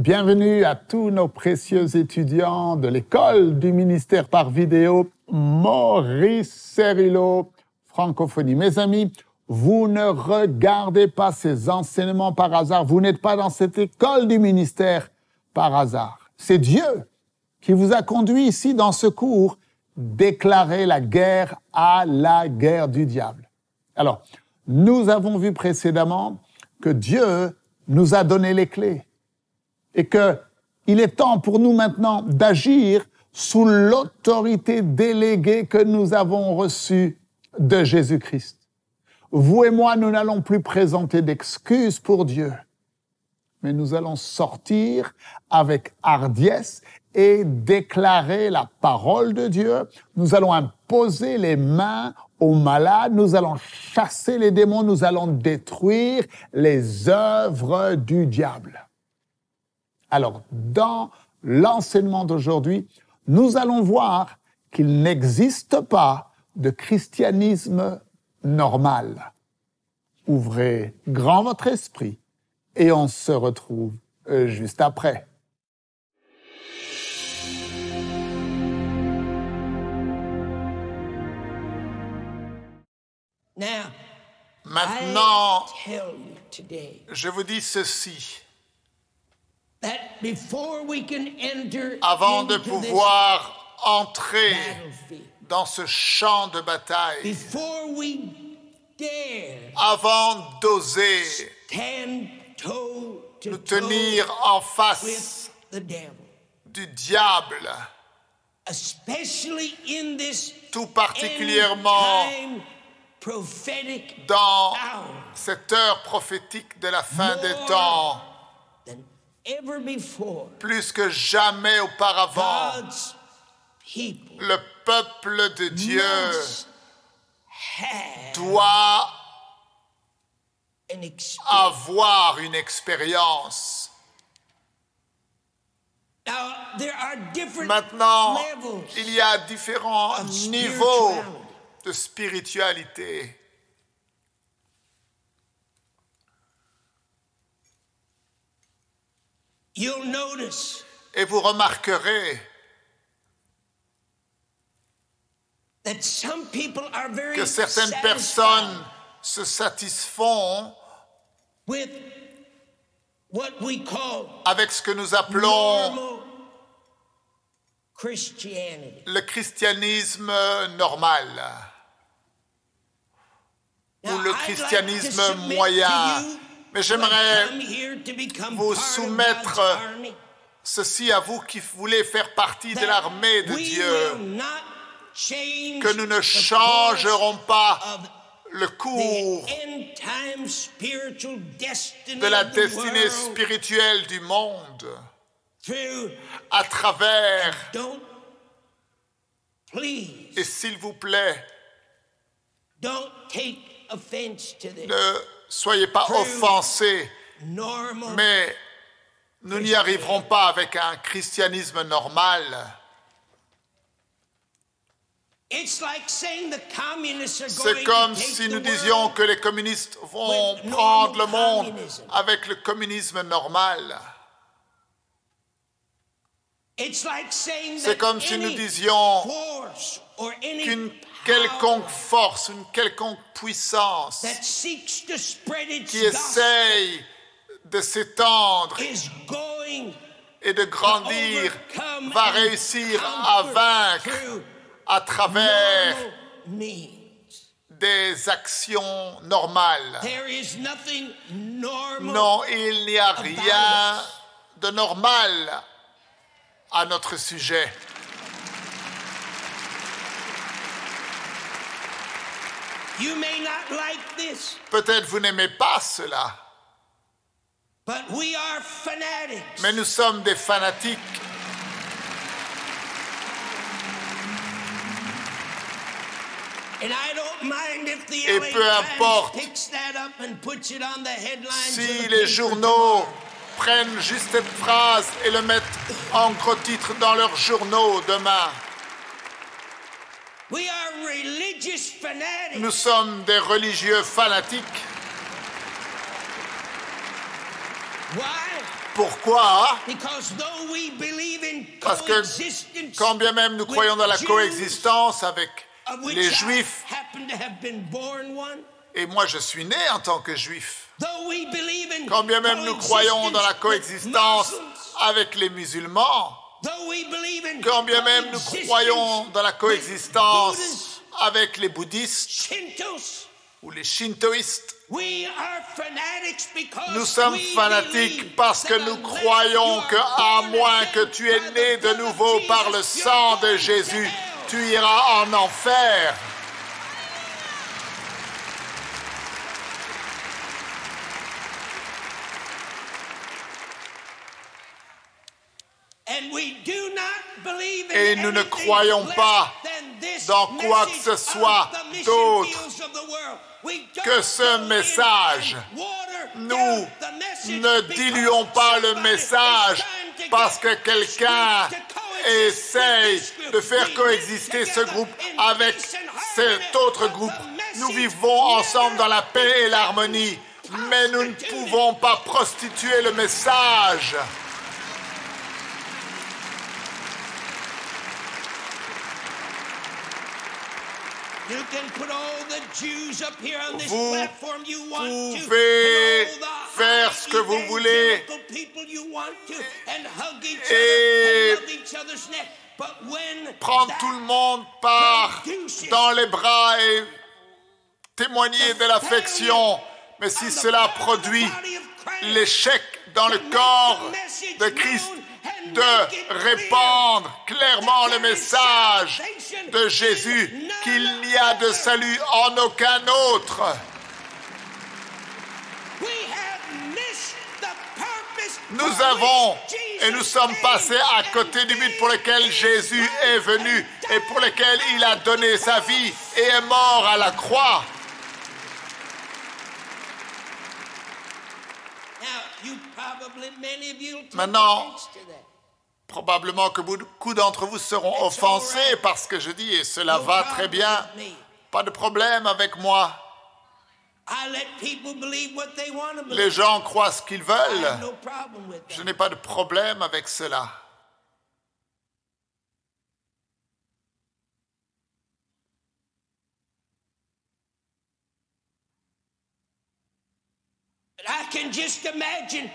Bienvenue à tous nos précieux étudiants de l'école du ministère par vidéo Maurice Cerullo, francophonie. Mes amis, vous ne regardez pas ces enseignements par hasard. Vous n'êtes pas dans cette école du ministère par hasard. C'est Dieu qui vous a conduit ici dans ce cours déclarer la guerre à la guerre du diable. Alors, nous avons vu précédemment que Dieu nous a donné les clés. Et qu'il est temps pour nous maintenant d'agir sous l'autorité déléguée que nous avons reçue de Jésus-Christ. Vous et moi, nous n'allons plus présenter d'excuses pour Dieu, mais nous allons sortir avec hardiesse et déclarer la parole de Dieu. Nous allons imposer les mains aux malades, nous allons chasser les démons, nous allons détruire les œuvres du diable. Alors, dans l'enseignement d'aujourd'hui, nous allons voir qu'il n'existe pas de christianisme normal. Ouvrez grand votre esprit et on se retrouve juste après. Maintenant, je vous dis ceci. Avant de pouvoir entrer dans ce champ de bataille, avant d'oser nous tenir en face du diable, tout particulièrement dans cette heure prophétique de la fin des temps, plus que jamais auparavant, le peuple de Dieu doit avoir une expérience. Maintenant, il y a différents niveaux de spiritualité. Et vous remarquerez que certaines personnes se satisfont avec ce que nous appelons le christianisme normal ou le christianisme moyen. Mais j'aimerais vous soumettre ceci à vous qui voulez faire partie de l'armée de Dieu, que nous ne changerons pas le cours de la destinée spirituelle du monde à travers, et s'il vous plaît, ne soyez pas offensés, mais nous n'y arriverons pas avec un christianisme normal. C'est comme si nous disions que les communistes vont prendre le monde avec le communisme normal. C'est comme si nous disions qu'une quelconque force, une quelconque puissance qui essaye de s'étendre et de grandir va réussir à vaincre à travers des actions normales. Non, il n'y a rien de normal à notre sujet. Peut-être vous n'aimez pas cela, mais nous sommes des fanatiques. Et peu importe si les journaux prennent juste cette phrase et le mettent en gros titre dans leurs journaux demain. Nous sommes des religieux fanatiques. Pourquoi? Parce que quand bien même nous croyons dans la coexistence avec les Juifs, et moi je suis né en tant que Juif, quand bien même nous croyons dans la coexistence avec les musulmans, quand bien même nous croyons dans la coexistence avec les bouddhistes ou les shintoïstes, nous sommes fanatiques parce que nous croyons que, à moins que tu es né de nouveau par le sang de Jésus, tu iras en enfer. Et nous ne croyons pas dans quoi que ce soit d'autre que ce message. Nous ne diluons pas le message parce que quelqu'un essaye de faire coexister ce groupe avec cet autre groupe. Nous vivons ensemble dans la paix et l'harmonie, mais nous ne pouvons pas prostituer le message. Vous pouvez faire ce que vous voulez et prendre tout le monde par dans les bras et témoigner de l'affection. Mais si cela produit l'échec dans le corps de Christ, de répandre clairement le message de Jésus qu'il n'y a de salut en aucun autre. Nous avons et nous sommes passés à côté du but pour lequel Jésus est venu et pour lequel il a donné sa vie et est mort à la croix. Maintenant, probablement que beaucoup d'entre vous seront offensés parce que je dis, et cela va très bien, pas de problème avec moi. Les gens croient ce qu'ils veulent. Je n'ai pas de problème avec cela.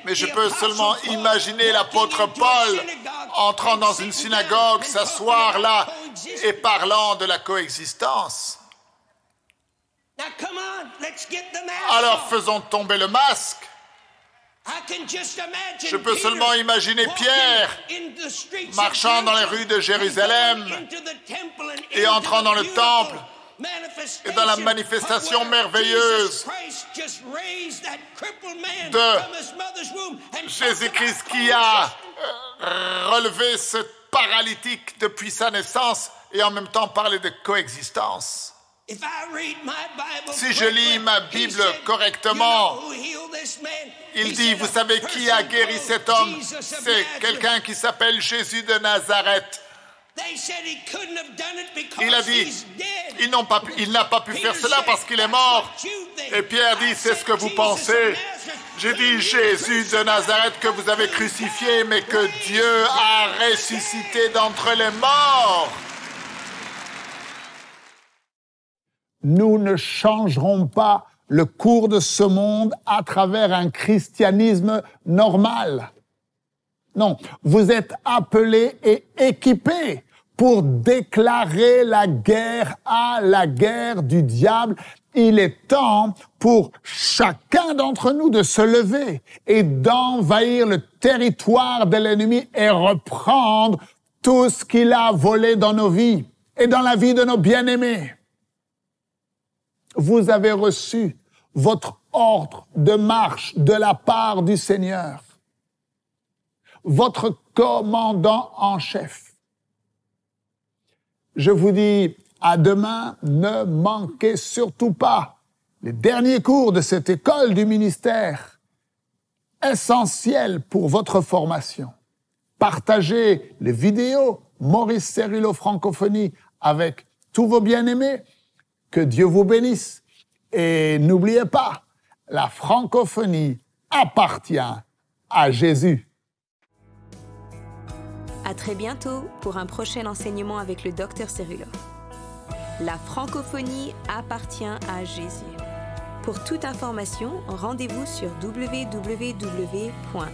Mais je peux seulement imaginer l'apôtre Paul entrant dans une synagogue, s'asseoir là et parlant de la coexistence. Alors faisons tomber le masque. Je peux seulement imaginer Pierre marchant dans les rues de Jérusalem et entrant dans le temple. Et dans la manifestation merveilleuse de Jésus-Christ qui a relevé ce paralytique depuis sa naissance et en même temps parler de coexistence. Si je lis ma Bible correctement, il dit, vous savez qui a guéri cet homme? C'est quelqu'un qui s'appelle Jésus de Nazareth. Il a dit, il n'a pas pu faire cela parce qu'il est mort. Et Pierre dit, c'est ce que vous pensez. J'ai dit, Jésus de Nazareth que vous avez crucifié, mais que Dieu a ressuscité d'entre les morts. Nous ne changerons pas le cours de ce monde à travers un christianisme normal. Non, vous êtes appelés et équipés pour déclarer la guerre à la guerre du diable. Il est temps pour chacun d'entre nous de se lever et d'envahir le territoire de l'ennemi et reprendre tout ce qu'il a volé dans nos vies et dans la vie de nos bien-aimés. Vous avez reçu votre ordre de marche de la part du Seigneur. Votre commandant en chef. Je vous dis à demain, ne manquez surtout pas les derniers cours de cette école du ministère, essentielle pour votre formation. Partagez les vidéos Maurice Cerullo Francophonie avec tous vos bien-aimés. Que Dieu vous bénisse. Et n'oubliez pas, la francophonie appartient à Jésus. À très bientôt pour un prochain enseignement avec le Dr Cerullo. La francophonie appartient à Jésus. Pour toute information, rendez-vous sur www.mcwe.fr.